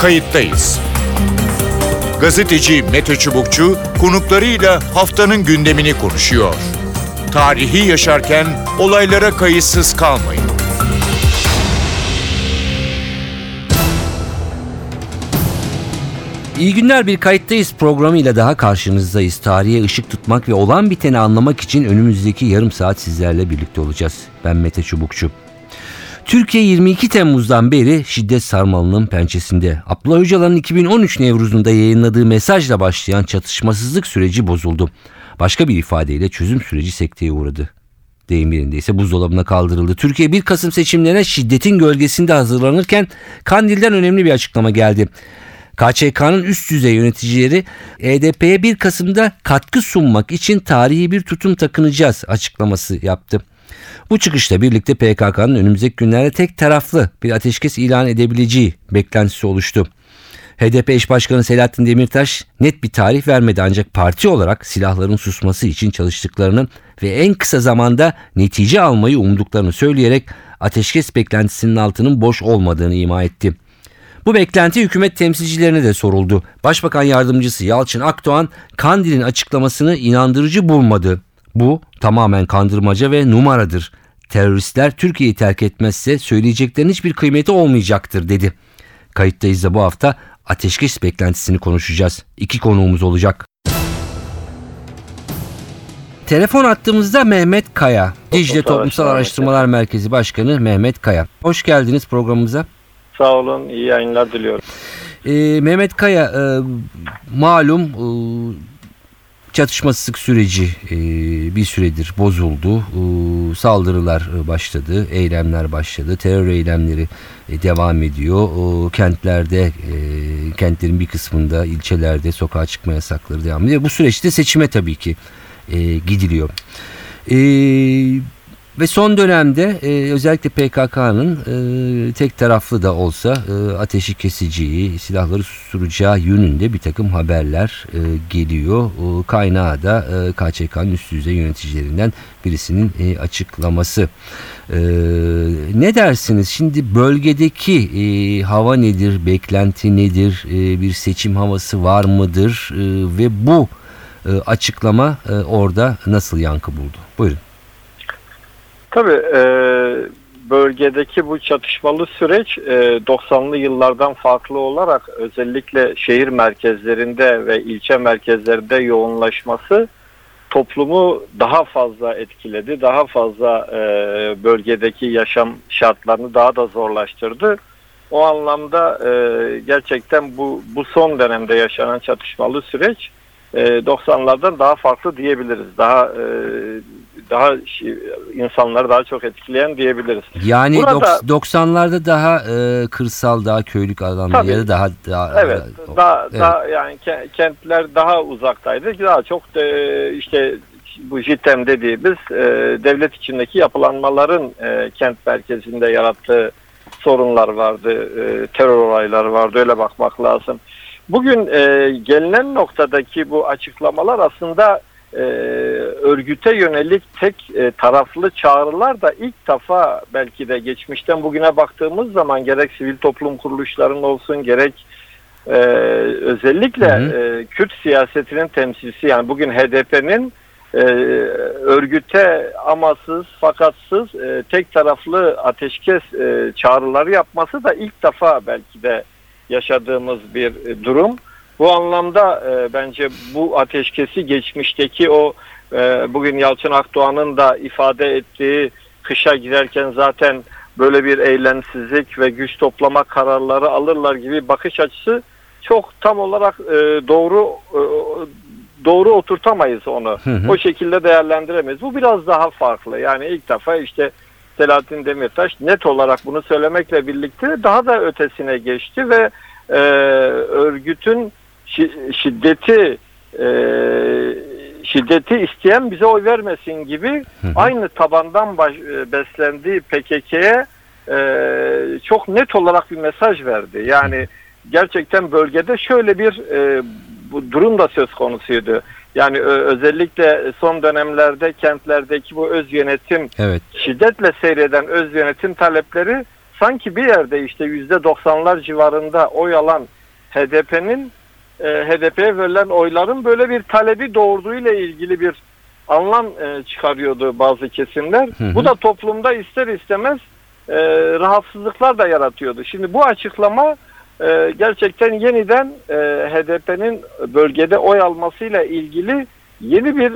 Kayıttayız. Gazeteci Mete Çubukçu konuklarıyla haftanın gündemini konuşuyor. Tarihi yaşarken olaylara kayıtsız kalmayın. İyi günler, bir Kayıttayız programıyla daha karşınızdayız. Tarihe ışık tutmak ve olan biteni anlamak için önümüzdeki yarım saat sizlerle birlikte olacağız. Ben Mete Çubukçu. Türkiye 22 Temmuz'dan beri şiddet sarmalının pençesinde. Abdullah Öcalan'ın 2013 Nevruz'unda yayınladığı mesajla başlayan çatışmasızlık süreci bozuldu. Başka bir ifadeyle çözüm süreci sekteye uğradı. Deyim yerindeyse buzdolabına kaldırıldı. Türkiye 1 Kasım seçimlerine şiddetin gölgesinde hazırlanırken Kandil'den önemli bir açıklama geldi. KÇK'nın üst düzey yöneticileri EDP'ye 1 Kasım'da katkı sunmak için tarihi bir tutum takınacağız açıklaması yaptı. Bu çıkışla birlikte PKK'nın önümüzdeki günlerde tek taraflı bir ateşkes ilan edebileceği beklentisi oluştu. HDP eş başkanı Selahattin Demirtaş net bir tarih vermedi, ancak parti olarak silahların susması için çalıştıklarını ve en kısa zamanda netice almayı umduklarını söyleyerek ateşkes beklentisinin altının boş olmadığını ima etti. Bu beklenti hükümet temsilcilerine de soruldu. Başbakan yardımcısı Yalçın Akdoğan, Kandil'in açıklamasını inandırıcı bulmadı. Bu tamamen kandırmaca ve numaradır. Teröristler Türkiye'yi terk etmezse söyleyeceklerin hiçbir kıymeti olmayacaktır dedi. Kayıttayız da bu hafta ateşkes beklentisini konuşacağız. 2 konuğumuz olacak. Telefon attığımızda Mehmet Kaya, Cicle Toplumsal Araştırmalar Merkezi Başkanı Mehmet Kaya. Hoş geldiniz programımıza. Sağ olun, iyi yayınlar diliyorum. Mehmet Kaya, malum çatışmasızlık süreci bir süredir bozuldu. Saldırılar başladı, eylemler başladı, terör eylemleri devam ediyor. Kentlerde, kentlerin bir kısmında, ilçelerde sokağa çıkma yasakları devam ediyor. Bu süreçte seçime tabii ki gidiliyor. Ve son dönemde özellikle PKK'nın tek taraflı da olsa ateşi keseceği, silahları susturacağı yönünde bir takım haberler geliyor. Kaynağı da KÇK'nın üst düzey yöneticilerinden birisinin açıklaması. Ne dersiniz? Şimdi bölgedeki hava nedir, beklenti nedir, bir seçim havası var mıdır ve bu açıklama orada nasıl yankı buldu? Buyurun. Tabii bölgedeki bu çatışmalı süreç 90'lı yıllardan farklı olarak özellikle şehir merkezlerinde ve ilçe merkezlerinde yoğunlaşması toplumu daha fazla etkiledi. Daha fazla bölgedeki yaşam şartlarını daha da zorlaştırdı. O anlamda gerçekten bu son dönemde yaşanan çatışmalı süreç 90'lardan daha farklı diyebiliriz. Daha insanları daha çok etkileyen diyebiliriz. Yani burada, 90'larda daha kırsal, daha köylük alanlar ya da daha evet, daha yani kentler daha uzaktaydı. Daha çok işte bu JİTEM dediğimiz devlet içindeki yapılanmaların kent merkezinde yarattığı sorunlar vardı. Terör olayları vardı. Öyle bakmak lazım. Bugün gelinen noktadaki bu açıklamalar aslında örgüte yönelik tek taraflı çağrılar da ilk defa belki de geçmişten bugüne baktığımız zaman gerek sivil toplum kuruluşlarının olsun gerek özellikle Kürt siyasetinin temsilcisi yani bugün HDP'nin örgüte amasız fakatsız tek taraflı ateşkes çağrıları yapması da ilk defa belki de yaşadığımız bir durum. Bu anlamda bence bu ateşkesi geçmişteki o bugün Yalçın Akdoğan'ın da ifade ettiği kışa girerken zaten böyle bir eylemsizlik ve güç toplama kararları alırlar gibi bakış açısı çok tam olarak doğru oturtamayız onu. O şekilde değerlendiremeyiz. Bu biraz daha farklı. Yani ilk defa işte Selahattin Demirtaş net olarak bunu söylemekle birlikte daha da ötesine geçti ve örgütün şiddeti isteyen bize oy vermesin gibi aynı tabandan beslendiği PKK'ye çok net olarak bir mesaj verdi. Yani gerçekten bölgede şöyle bir bu durum da söz konusuydu. Yani özellikle son dönemlerde kentlerdeki bu öz yönetim, evet, şiddetle seyreden öz yönetim talepleri sanki bir yerde işte %90'lar civarında oy alan HDP'nin HDP'ye verilen oyların böyle bir talebi doğurduğuyla ilgili bir anlam çıkarıyordu bazı kesimler. Hı hı. Bu da toplumda ister istemez rahatsızlıklar da yaratıyordu. Şimdi bu açıklama gerçekten yeniden HDP'nin bölgede oy almasıyla ilgili yeni bir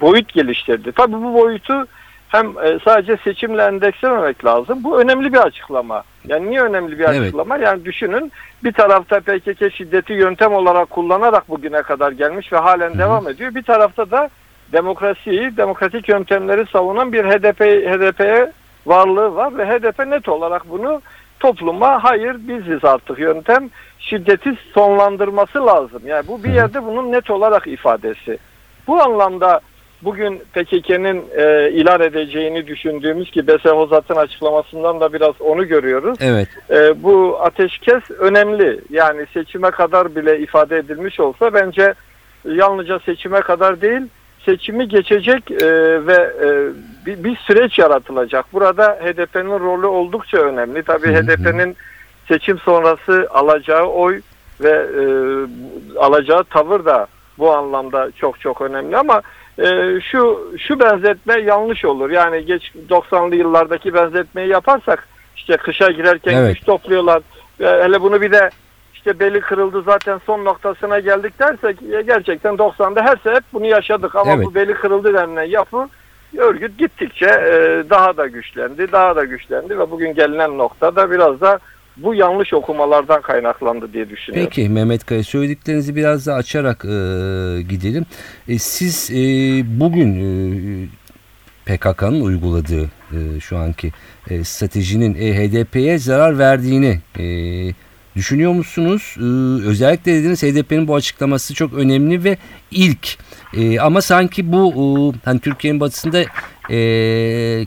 boyut geliştirdi. Tabii bu boyutu hem sadece seçimle endekslememek lazım. Bu önemli bir açıklama. Yani niye önemli bir açıklama? Evet. Yani düşünün, bir tarafta PKK şiddeti yöntem olarak kullanarak bugüne kadar gelmiş ve halen devam ediyor. Bir tarafta da demokrasiyi, demokratik yöntemleri savunan bir HDP'ye varlığı var ve HDP net olarak bunu topluma hayır biziz artık yöntem şiddeti sonlandırması lazım. Yani bu bir yerde bunun net olarak ifadesi. Bu anlamda bugün PKK'nin ilan edeceğini düşündüğümüz ki Besê Hozat'ın açıklamasından da biraz onu görüyoruz. Evet. Bu ateşkes önemli. Yani seçime kadar bile ifade edilmiş olsa bence yalnızca seçime kadar değil, seçimi geçecek ve bir süreç yaratılacak. Burada HDP'nin rolü oldukça önemli. Tabii HDP'nin seçim sonrası alacağı oy ve alacağı tavır da bu anlamda çok çok önemli ama şu benzetme yanlış olur. Yani geç 90'lı yıllardaki benzetmeyi yaparsak işte kışa girerken güç topluyorlar. Hele bunu bir de işte beli kırıldı zaten son noktasına geldik dersek gerçekten 90'da her sene hep bunu yaşadık ama bu beli kırıldı denilen yapı, örgüt gittikçe daha da güçlendi, daha da güçlendi ve bugün gelinen noktada biraz da bu yanlış okumalardan kaynaklandı diye düşünüyorum. Peki Mehmet Kaya, söylediklerinizi biraz daha açarak gidelim. Siz bugün PKK'nın uyguladığı şu anki stratejinin HDP'ye zarar verdiğini düşünüyor musunuz? Özellikle dediğiniz HDP'nin bu açıklaması çok önemli ve ilk. Ama sanki bu hani Türkiye'nin batısında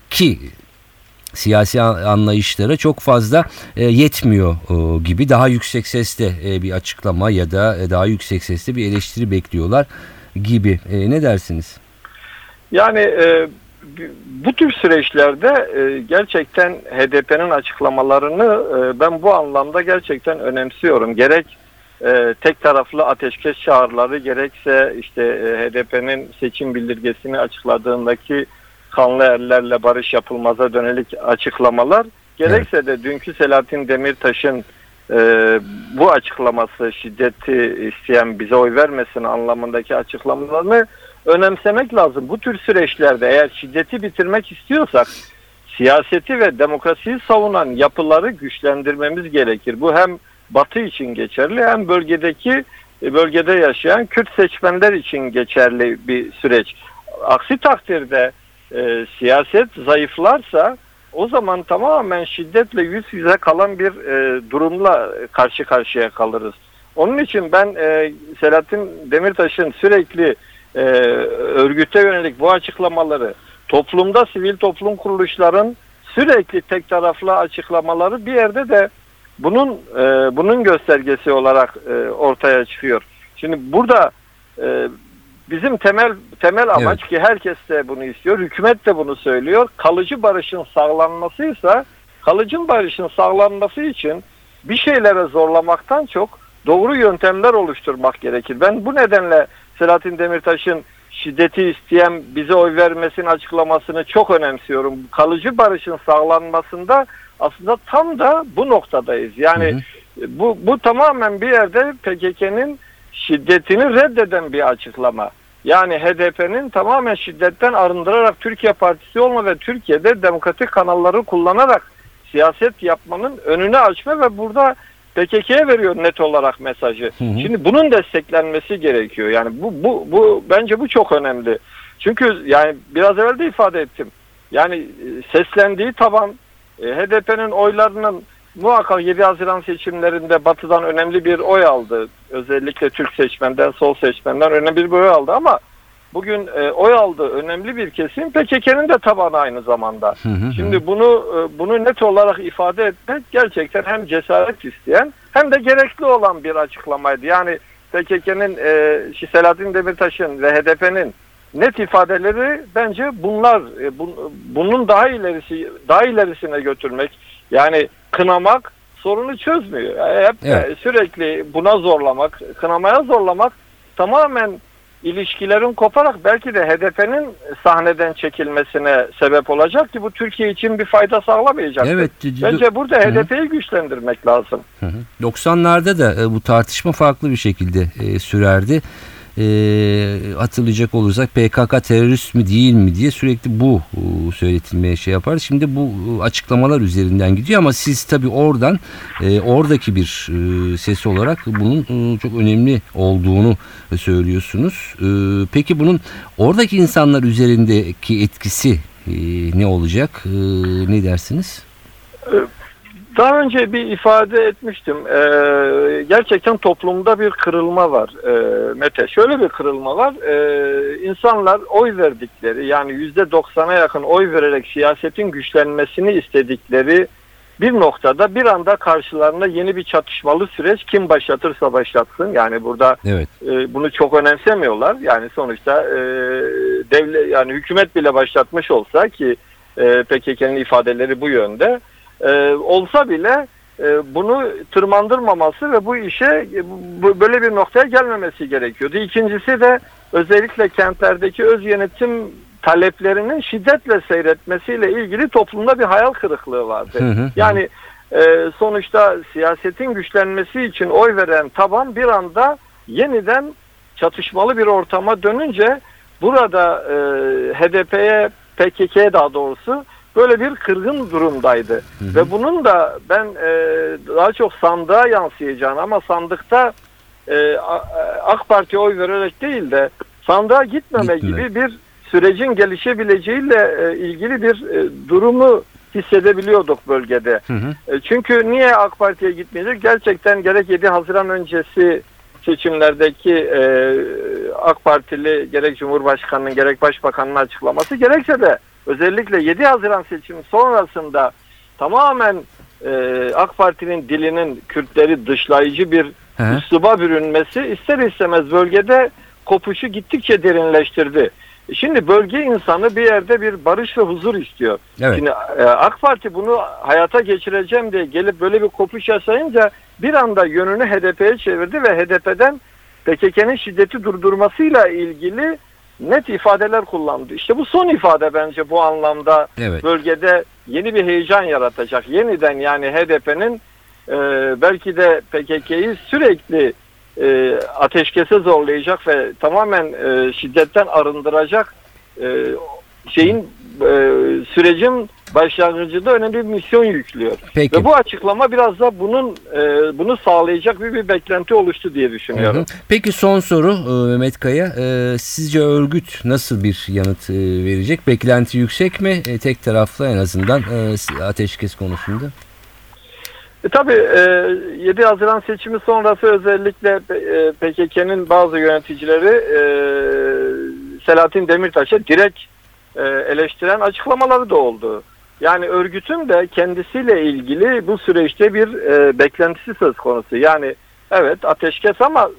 ki siyasi anlayışlara çok fazla yetmiyor gibi. Daha yüksek sesle bir açıklama ya da daha yüksek sesle bir eleştiri bekliyorlar gibi. Ne dersiniz? Yani bu tür süreçlerde gerçekten HDP'nin açıklamalarını ben bu anlamda gerçekten önemsiyorum. Gerek tek taraflı ateşkes çağrıları, gerekse işte HDP'nin seçim bildirgesini açıkladığındaki kanlı ellerle barış yapılmaza dönelik açıklamalar, gerekse de dünkü Selahattin Demirtaş'ın bu açıklaması, şiddeti isteyen bize oy vermesin anlamındaki açıklamalarını önemsemek lazım. Bu tür süreçlerde eğer şiddeti bitirmek istiyorsak siyaseti ve demokrasiyi savunan yapıları güçlendirmemiz gerekir. Bu hem Batı için geçerli hem bölgede yaşayan Kürt seçmenler için geçerli bir süreç. Aksi takdirde siyaset zayıflarsa o zaman tamamen şiddetle yüz yüze kalan bir durumla karşı karşıya kalırız. Onun için ben Selahattin Demirtaş'ın sürekli örgüte yönelik bu açıklamaları, toplumda sivil toplum kuruluşların sürekli tek taraflı açıklamaları bir yerde de bunun göstergesi olarak ortaya çıkıyor. Şimdi burada bizim temel amaç ki herkes de bunu istiyor, hükümet de bunu söylüyor. Kalıcı barışın sağlanmasıysa, kalıcı barışın sağlanması için bir şeylere zorlamaktan çok doğru yöntemler oluşturmak gerekir. Ben bu nedenle Selahattin Demirtaş'ın şiddeti isteyen bize oy vermesin açıklamasını çok önemsiyorum. Kalıcı barışın sağlanmasında aslında tam da bu noktadayız. Yani bu tamamen bir yerde PKK'nin şiddetini reddeden bir açıklama. Yani HDP'nin tamamen şiddetten arındırarak Türkiye Partisi olma ve Türkiye'de demokratik kanalları kullanarak siyaset yapmanın önünü açma ve burada PKK'ye veriyor net olarak mesajı. Şimdi bunun desteklenmesi gerekiyor. Yani bu bence bu çok önemli. Çünkü yani biraz evvel de ifade ettim. Yani seslendiği taban HDP'nin oylarının muhakkak 7 Haziran seçimlerinde Batı'dan önemli bir oy aldı. Özellikle Türk seçmenden, sol seçmenden önemli bir oy aldı ama bugün oy aldığı önemli bir kesim PKK'nin de tabanı aynı zamanda. Şimdi bunu net olarak ifade etmek gerçekten hem cesaret isteyen hem de gerekli olan bir açıklamaydı. Yani PKK'nin, Selahattin Demirtaş'ın ve HDP'nin net ifadeleri bence bunlar. Bunun daha ilerisine götürmek, Yani kınamak sorunu çözmüyor. Yani hep evet. Sürekli buna zorlamak, kınamaya zorlamak tamamen ilişkilerin koparak belki de HDP'nin sahneden çekilmesine sebep olacak ki bu Türkiye için bir fayda sağlamayacak. Evet, bence burada HDP'yi güçlendirmek lazım. Hı hı. 90'larda da bu tartışma farklı bir şekilde sürerdi. Hatırlayacak olursak PKK terörist mi değil mi diye sürekli bu söyletilmeye şey yapar. Şimdi bu açıklamalar üzerinden gidiyor ama siz tabii oradan oradaki bir ses olarak bunun çok önemli olduğunu söylüyorsunuz. Peki bunun oradaki insanlar üzerindeki etkisi ne olacak? Ne dersiniz? Evet. Daha önce bir ifade etmiştim. Gerçekten toplumda bir kırılma var Mete. Şöyle bir kırılma var. İnsanlar oy verdikleri yani %90'a yakın oy vererek siyasetin güçlenmesini istedikleri bir noktada bir anda karşılarına yeni bir çatışmalı süreç kim başlatırsa başlatsın. Yani burada evet. Bunu çok önemsemiyorlar. Yani sonuçta devlet yani hükümet bile başlatmış olsa ki PKK'nın ifadeleri bu yönde. Olsa bile bunu tırmandırmaması ve bu işe böyle bir noktaya gelmemesi gerekiyordu. İkincisi de özellikle kentlerdeki öz yönetim taleplerinin şiddetle seyretmesiyle ilgili toplumda bir hayal kırıklığı vardı. Hı hı. Yani sonuçta siyasetin güçlenmesi için oy veren taban bir anda yeniden çatışmalı bir ortama dönünce burada HDP'ye, PKK'ye daha doğrusu böyle bir kırgın durumdaydı. Hı hı. Ve bunun da ben daha çok sandığa yansıyacağını ama sandıkta AK Parti'ye oy vererek değil de sandığa gitmeme gibi bir sürecin gelişebileceğiyle ilgili bir durumu hissedebiliyorduk bölgede. Hı hı. Çünkü niye AK Parti'ye gitmeyecek? Gerçekten gerek 7 Haziran öncesi seçimlerdeki AK Partili gerek Cumhurbaşkanı'nın gerek Başbakan'ın açıklaması gerekse de özellikle 7 Haziran seçimi sonrasında tamamen AK Parti'nin dilinin Kürtleri dışlayıcı bir üsluba bürünmesi ister istemez bölgede kopuşu gittikçe derinleştirdi. Şimdi bölge insanı bir yerde bir barış ve huzur istiyor. Evet. Şimdi AK Parti bunu hayata geçireceğim diye gelip böyle bir kopuş yaşayınca bir anda yönünü HDP'ye çevirdi ve HDP'den PKK'nın şiddeti durdurmasıyla ilgili net ifadeler kullandı. İşte bu son ifade bence bu anlamda evet. Bölgede yeni bir heyecan yaratacak. Yeniden yani HDP'nin belki de PKK'yı sürekli ateşkese zorlayacak ve tamamen şiddetten arındıracak sürecin başlangıcında önemli bir misyon yüklüyor. Peki. Ve bu açıklama biraz da bunu sağlayacak bir beklenti oluştu diye düşünüyorum. Hı hı. Peki son soru Mehmet Kaya. Sizce örgüt nasıl bir yanıt verecek? Beklenti yüksek mi? Tek taraflı en azından ateşkes konusunda. Tabii 7 Haziran seçimi sonrası özellikle PKK'nın bazı yöneticileri Selahattin Demirtaş'a direkt eleştiren açıklamaları da oldu. Yani örgütün de kendisiyle ilgili bu süreçte bir beklentisi söz konusu. Yani evet ateşkes ama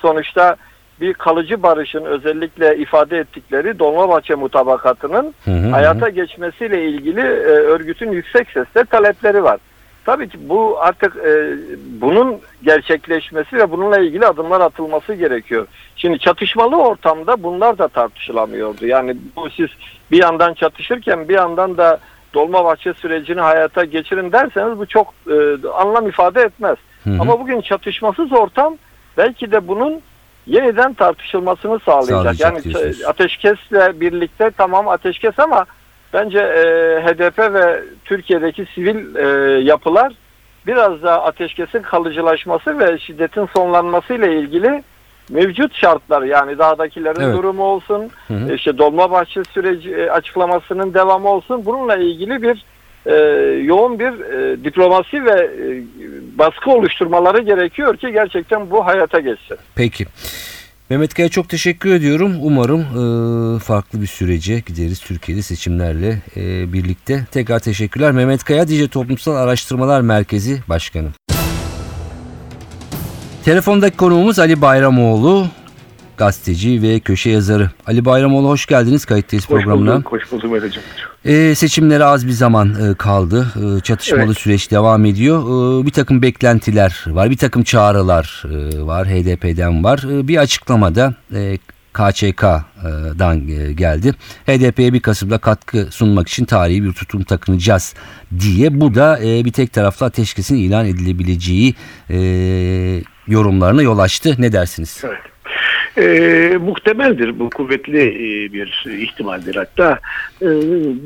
sonuçta bir kalıcı barışın özellikle ifade ettikleri Dolmabahçe mutabakatının hayata geçmesiyle ilgili örgütün yüksek sesle talepleri var. Tabii ki bu artık bunun gerçekleşmesi ve bununla ilgili adımlar atılması gerekiyor. Şimdi çatışmalı ortamda bunlar da tartışılamıyordu. Yani bu siz bir yandan çatışırken bir yandan da Dolmabahçe sürecini hayata geçirin derseniz bu çok anlam ifade etmez. Hı hı. Ama bugün çatışmasız ortam belki de bunun yeniden tartışılmasını sağlayacak. Yani diyorsunuz. Ateşkesle birlikte tamam ateşkes ama bence HDP ve Türkiye'deki sivil yapılar biraz da ateşkesin kalıcılaşması ve şiddetin sonlanmasıyla ilgili mevcut şartlar yani dağdakilerin evet. durumu olsun, hı hı. işte Dolmabahçe süreci açıklamasının devamı olsun bununla ilgili bir yoğun bir diplomasi ve baskı oluşturmaları gerekiyor ki gerçekten bu hayata geçsin. Peki. Mehmet Kaya çok teşekkür ediyorum. Umarım farklı bir sürece gideriz Türkiye'de seçimlerle birlikte. Tekrar teşekkürler. Mehmet Kaya, Cicle Toplumsal Araştırmalar Merkezi Başkanı. Telefondaki konuğumuz Ali Bayramoğlu. gazeteci ve köşe yazarı. Ali Bayramoğlu, hoş geldiniz Kayıttayız programına. Hoş bulduk Mete'cim. Seçimlere az bir zaman kaldı. Çatışmalı süreç devam ediyor. Bir takım beklentiler var, bir takım çağrılar var, HDP'den var. Bir açıklamada KÇK'dan geldi. HDP'ye 1 Kasım'da katkı sunmak için tarihi bir tutum takınacağız diye. Bu da bir tek taraflı ateşkesin ilan edilebileceği yorumlarına yol açtı. Ne dersiniz? Evet. Muhtemeldir. Bu kuvvetli bir ihtimaldir. Hatta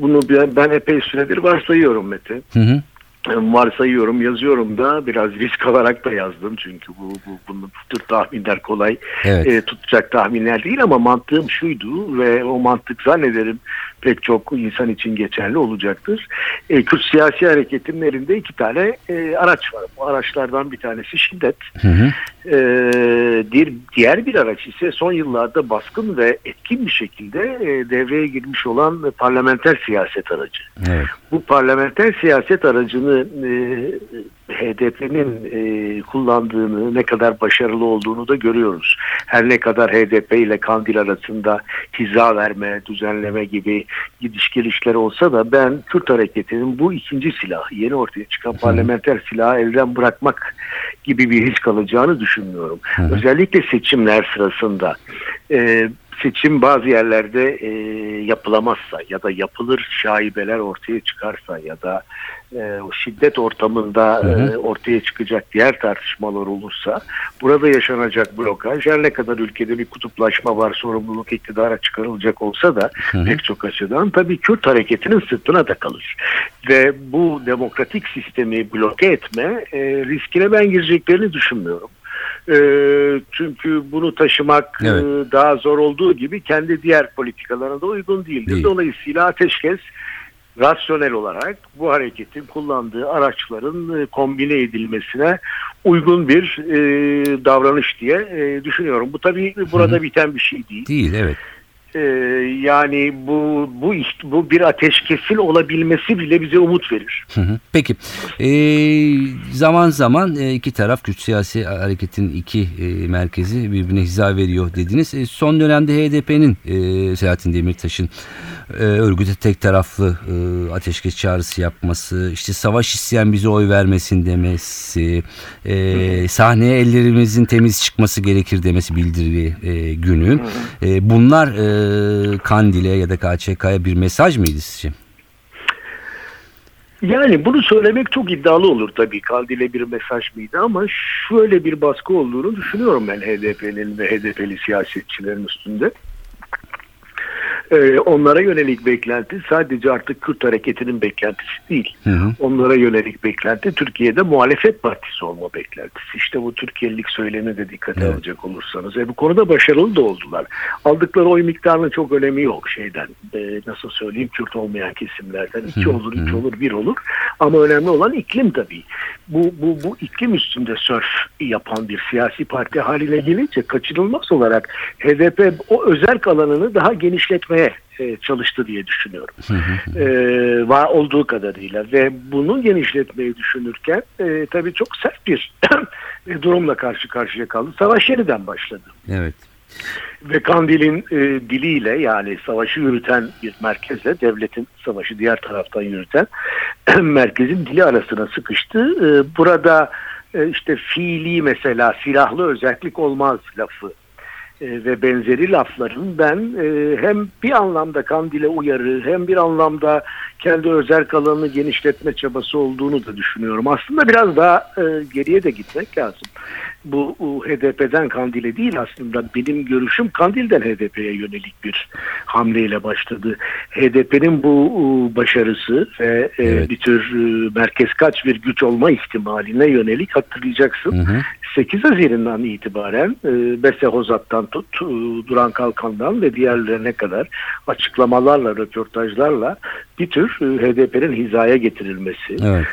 bunu ben epey süredir varsayıyorum Mete. Hı hı. Varsayıyorum, yazıyorum da, biraz risk alarak da yazdım çünkü bu tür tahminler kolay, evet, tutacak tahminler değil, ama mantığım şuydu ve o mantık zannederim pek çok insan için geçerli olacaktır. Kürt siyasi hareketinin elinde 2 tane araç var. Bu araçlardan bir tanesi şiddet. Hı hı. Diğer bir araç ise son yıllarda baskın ve etkin bir şekilde devreye girmiş olan parlamenter siyaset aracı. Evet. Bu parlamenter siyaset aracını HDP'nin kullandığını, ne kadar başarılı olduğunu da görüyoruz. Her ne kadar HDP ile Kandil arasında hiza verme, düzenleme gibi gidiş gelişler olsa da, ben Kürt hareketinin bu 2. silahı, yeni ortaya çıkan parlamenter silahı elden bırakmak gibi bir risk alacağını düşünmüyorum. Hı-hı. Özellikle seçimler sırasında. Seçim bazı yerlerde yapılamazsa ya da yapılır şaibeler ortaya çıkarsa ya da o şiddet ortamında ortaya çıkacak diğer tartışmalar olursa, burada yaşanacak blokaj, her ne kadar ülkede bir kutuplaşma var, sorumluluk iktidara çıkarılacak olsa da, hı-hı, pek çok açıdan tabii Kürt hareketinin sırtına da kalır. Ve bu demokratik sistemi bloke etme riskine ben gireceklerini düşünmüyorum. Çünkü bunu taşımak, evet, daha zor olduğu gibi kendi diğer politikalarına da uygun değildir. Değil. Dolayısıyla ateşkes rasyonel olarak bu hareketin kullandığı araçların kombine edilmesine uygun bir davranış diye düşünüyorum. Bu tabii burada, hı-hı, biten bir şey değil. Değil, evet. Yani bu bir ateşkesin olabilmesi bile bize umut verir. Hı hı. Peki. Zaman zaman iki taraf, Kürt siyasi hareketin iki merkezi birbirine hiza veriyor dediniz. Son dönemde HDP'nin Selahattin Demirtaş'ın örgüte tek taraflı ateşkes çağrısı yapması, işte savaş isteyen bize oy vermesin demesi, sahneye ellerimizin temiz çıkması gerekir demesi bildiri günü. Bunlar Kandil'e ya da KÇK'ya bir mesaj mıydı sizce? Yani bunu söylemek çok iddialı olur tabii, Kandil'e bir mesaj mıydı, ama şöyle bir baskı olduğunu düşünüyorum ben HDP'nin ve HDP'li siyasetçilerin üstünde. Onlara yönelik beklenti sadece artık Kürt hareketinin beklentisi değil. Hı hı. Onlara yönelik beklenti Türkiye'de muhalefet partisi olma beklentisi. İşte bu Türkiye'lilik söylemi de dikkate, evet, alacak olursanız. Bu konuda başarılı da oldular. Aldıkları oy miktarının çok önemi yok şeyden. Nasıl söyleyeyim, Kürt olmayan kesimlerden. 2 olur, 3 olur, 1 olur. Ama önemli olan iklim tabii. Bu iklim üstünde sörf yapan bir siyasi parti haline gelince kaçınılmaz olarak HDP o özerk alanını daha genişletmeye çalıştı diye düşünüyorum. Var olduğu kadarıyla ve bunu genişletmeyi düşünürken tabii çok sert bir durumla karşı karşıya kaldı. Savaş yeniden başladı. Evet. Ve Kandil'in diliyle, yani savaşı yürüten bir merkezle devletin savaşı diğer taraftan yürüten merkezin dili arasına sıkıştı. Burada işte fiili, mesela silahlı özellik olmaz lafı ve benzeri lafların ben hem bir anlamda Kandil'e uyarı, hem bir anlamda kendi özerk alanını genişletme çabası olduğunu da düşünüyorum. Aslında biraz daha geriye de gitmek lazım. Bu HDP'den Kandil'e değil, aslında benim görüşüm Kandil'den HDP'ye yönelik bir hamleyle başladı. HDP'nin bu başarısı ve evet, bir tür merkez kaç bir güç olma ihtimaline yönelik, hatırlayacaksın, hı hı, 8 Haziran'dan itibaren Besê Hozat'tan tut, Duran Kalkan'dan ve diğerlerine kadar açıklamalarla, röportajlarla bir tür HDP'nin hizaya getirilmesi. Evet.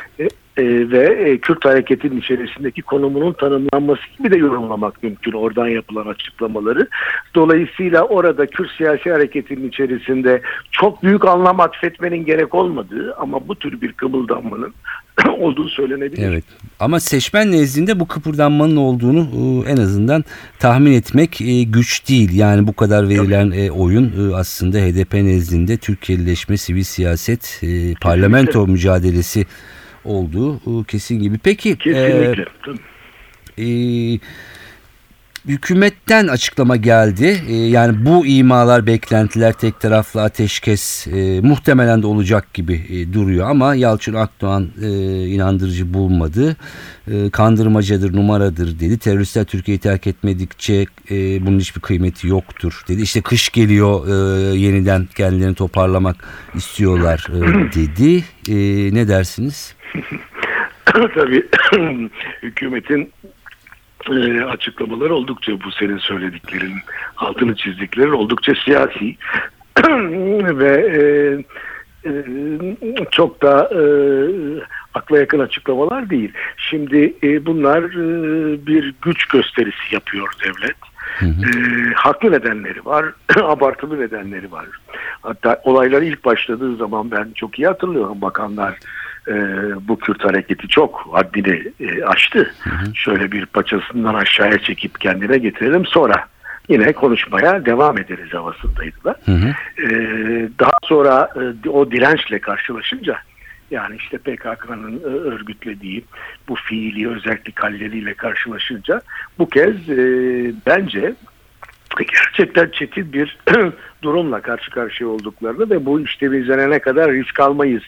ve Kürt hareketinin içerisindeki konumunun tanımlanması gibi de yorumlamak mümkün oradan yapılan açıklamaları. Dolayısıyla orada Kürt siyasi hareketinin içerisinde çok büyük anlam atfetmenin gerek olmadığı ama bu tür bir kıpırdanmanın olduğu söylenebilir. Evet. Ama seçmen nezdinde bu kıpırdanmanın olduğunu en azından tahmin etmek güç değil. Yani bu kadar verilen oyun aslında HDP nezdinde Türkiye'lileşme, sivil siyaset, parlamento mücadelesi olduğu kesin gibi. Peki hükümetten açıklama geldi. Yani bu imalar, beklentiler, tek taraflı ateşkes muhtemelen de olacak gibi duruyor ama Yalçın Akdoğan inandırıcı bulmadı. Kandırmacadır, numaradır dedi. Teröristler Türkiye'yi terk etmedikçe bunun hiçbir kıymeti yoktur dedi. İşte kış geliyor, yeniden kendilerini toparlamak istiyorlar dedi. Ne dersiniz? Tabii hükümetin açıklamalar oldukça, bu senin söylediklerin, altını çizdiklerin oldukça siyasi ve çok da akla yakın açıklamalar değil. Şimdi bunlar bir güç gösterisi yapıyor devlet. Hı hı. Haklı nedenleri var, abartılı nedenleri var. Hatta olaylar ilk başladığı zaman ben çok iyi hatırlıyorum, bakanlar bu Kürt hareketi çok haddini aştı. Hı hı. Şöyle bir paçasından aşağıya çekip kendine getirelim, sonra yine konuşmaya devam ederiz havasındaydılar. Hı hı. Daha sonra o dirençle karşılaşınca, yani işte PKK'nın örgütlediği bu fiili özellik halleriyle karşılaşınca bu kez bence gerçekten çetin bir durumla karşı karşıya olduklarını ve bu işte izlenene kadar risk almayız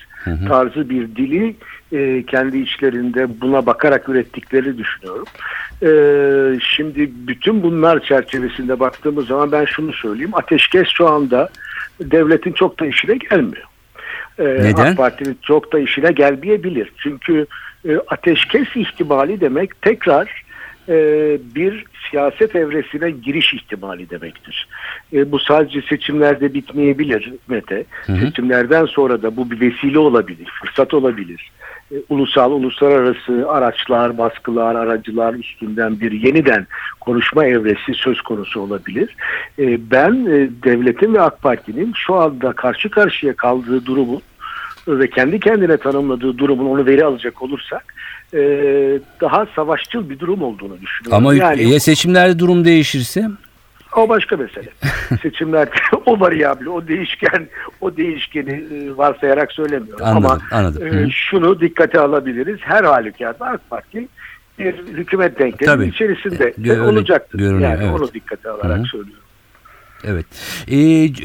tarzı bir dili kendi içlerinde buna bakarak ürettikleri düşünüyorum. Şimdi bütün bunlar çerçevesinde baktığımız zaman ben şunu söyleyeyim. Ateşkes şu anda devletin çok da işine gelmiyor. Neden? AK Parti'nin çok da işine gelmeyebilir. Çünkü ateşkes ihtimali demek tekrar bir siyaset evresine giriş ihtimali demektir. Bu sadece seçimlerde bitmeyebilir Mete. Hı hı. Seçimlerden sonra da bu bir vesile olabilir, fırsat olabilir. Ulusal, uluslararası araçlar, baskılar, aracılar üstünden bir yeniden konuşma evresi söz konusu olabilir. Ben devletin ve AK Parti'nin şu anda karşı karşıya kaldığı durumu ve kendi kendine tanımladığı durumun, onu veri alacak olursak, daha savaşçıl bir durum olduğunu düşünüyorum. Ama yani, ya seçimlerde durum değişirse? O başka mesele. Seçimlerde o variyabli, o değişkeni varsayarak söylemiyorum. Anladım. Şunu dikkate alabiliriz. Her halükarda AK Parti bir hükümet denklemi içerisinde olacaktır. Yani evet. Onu dikkate alarak söylüyorum. Evet.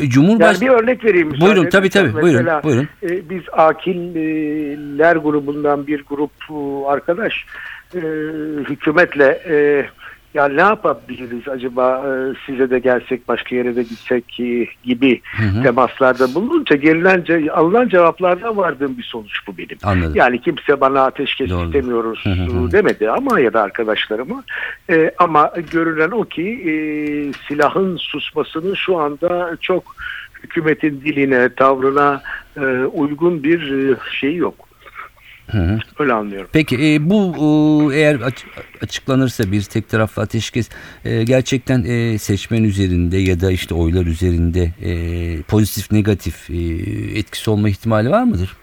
Cumhurbaşkanı... Yani bir örnek vereyim. Buyurun tabii. Buyurun. Biz Akiller grubundan bir grup arkadaş hükümetle ya ne yapabiliriz acaba, size de gelsek, başka yere de gitsek gibi temaslarda bulununca gerilen, alınan cevaplardan vardığım bir sonuç bu benim. Anladım. Yani kimse bana ateşkes istemiyoruz demedi ama, ya da arkadaşlarıma, ama görünen o ki silahın susmasının şu anda çok hükümetin diline, tavrına uygun bir şeyi yok. Hı-hı. Öyle anlıyorum. Peki bu eğer açıklanırsa bir tek taraflı ateşkes gerçekten seçmen üzerinde ya da işte oylar üzerinde pozitif negatif etkisi olma ihtimali var mıdır?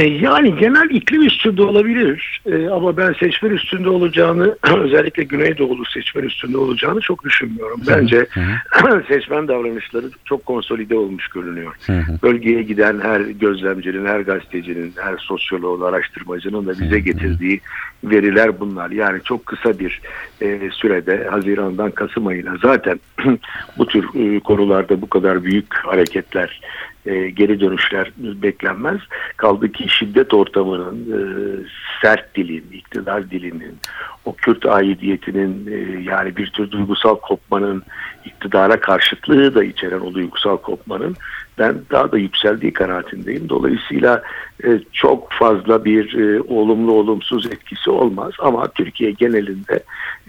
Yani genel iklim üstünde olabilir ama ben seçmen üstünde olacağını, özellikle Güneydoğulu seçmen üstünde olacağını çok düşünmüyorum. Bence seçmen davranışları çok konsolide olmuş görünüyor. Bölgeye giden her gözlemcinin, her gazetecinin, her sosyoloğun, araştırmacının da bize getirdiği veriler bunlar. Yani çok kısa bir sürede, Haziran'dan Kasım ayına zaten bu tür konularda bu kadar büyük hareketler, geri dönüşler beklenmez. Kaldı ki şiddet ortamının, sert dilin, iktidar dilinin, o Kürt aidiyetinin, yani bir tür duygusal kopmanın, iktidara karşıtlığı da içeren o duygusal kopmanın ben daha da yükseldiği kanaatindeyim. Dolayısıyla çok fazla bir olumlu olumsuz etkisi olmaz ama Türkiye genelinde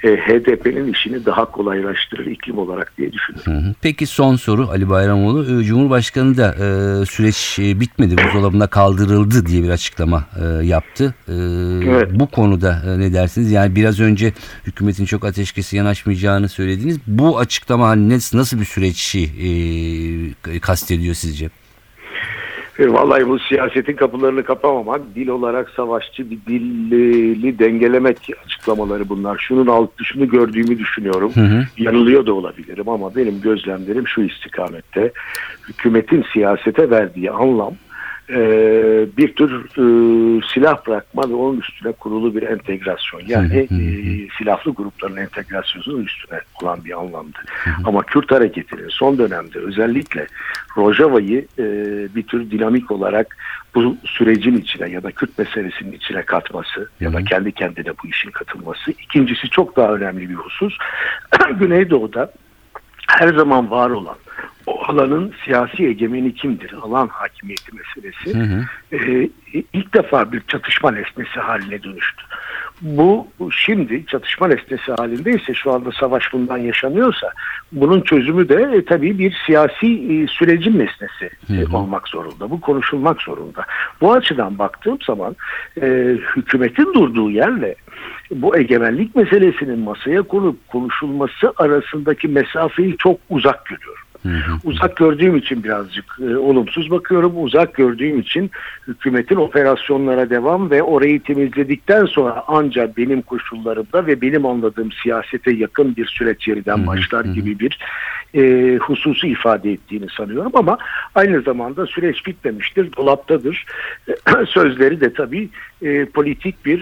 HDP'nin işini daha kolaylaştırır iklim olarak diye düşünüyorum. Peki son soru Ali Bayramoğlu. Cumhurbaşkanı da süreç bitmedi, buzdolabında kaldırıldı diye bir açıklama yaptı. Evet. Bu konuda ne dersiniz? Yani biraz önce hükümetin çok ateşkesi yanaşmayacağını söylediniz. Bu açıklama hani nasıl bir süreçi kastediyor sizce? Vallahi bu siyasetin kapılarını kapamamak, dil olarak savaşçı bir dili dengelemek açıklamaları bunlar. Şunun alt dışını gördüğümü düşünüyorum. Yanılıyor da olabilirim ama benim gözlemlerim şu istikamette. Hükümetin siyasete verdiği anlam bir tür silah bırakma ve onun üstüne kurulu bir entegrasyon. Yani silahlı grupların entegrasyonunun üstüne olan bir anlamdı. Ama Kürt hareketinin son dönemde özellikle Rojava'yı bir tür dinamik olarak bu sürecin içine ya da Kürt meselesinin içine katması ya da kendi kendine bu işin katılması. İkincisi çok daha önemli bir husus. Güneydoğu'da her zaman var olan o alanın siyasi egemeni kimdir? Alan hakimiyeti meselesi ilk defa bir çatışma nesnesi haline dönüştü. Bu şimdi çatışma nesnesi halindeyse, şu anda savaş bundan yaşanıyorsa, bunun çözümü de tabii bir siyasi sürecin nesnesi olmak zorunda. Bu konuşulmak zorunda. Bu açıdan baktığım zaman hükümetin durduğu yerle bu egemenlik meselesinin masaya konup konuşulması arasındaki mesafeyi çok uzak görüyorum. Uzak gördüğüm için birazcık olumsuz bakıyorum. Uzak gördüğüm için hükümetin operasyonlara devam ve orayı temizledikten sonra ancak benim koşullarımda ve benim anladığım siyasete yakın bir süreç yeniden başlar gibi bir hususu ifade ettiğini sanıyorum. Ama aynı zamanda süreç bitmemiştir, dolaptadır. Sözleri de tabii politik bir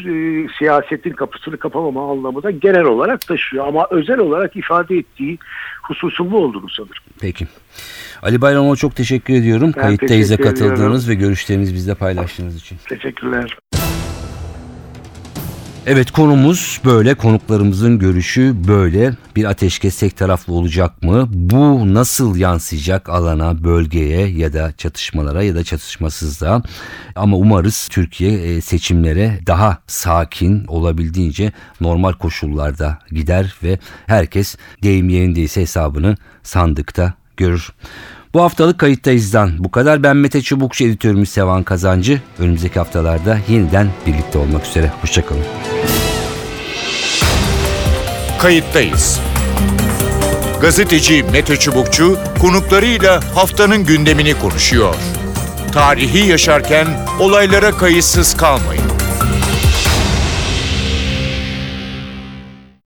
siyasetin kapısını kapamama anlamı da genel olarak taşıyor. Ama özel olarak ifade ettiği hususun bu olduğunu sanırım. Peki. Ali Bayramoğlu, çok teşekkür ediyorum. Kayıttayız'a katıldığınız ve görüşlerinizi bizle paylaştığınız için. Teşekkürler. Evet, konumuz böyle, konuklarımızın görüşü böyle. Bir ateşkes tek taraflı olacak mı? Bu nasıl yansıyacak alana, bölgeye ya da çatışmalara ya da çatışmasızlığa? Ama umarız Türkiye seçimlere daha sakin, olabildiğince normal koşullarda gider ve herkes deyim yerindeyse hesabını sandıkta görür. Bu haftalık Kayıttayız'dan bu kadar. Ben Mete Çubukçu, editörümüz Sevan Kazancı. Önümüzdeki haftalarda yeniden birlikte olmak üzere. Hoşçakalın. Kayıttayız. Gazeteci Mete Çubukçu konuklarıyla haftanın gündemini konuşuyor. Tarihi yaşarken olaylara kayıtsız kalmayın.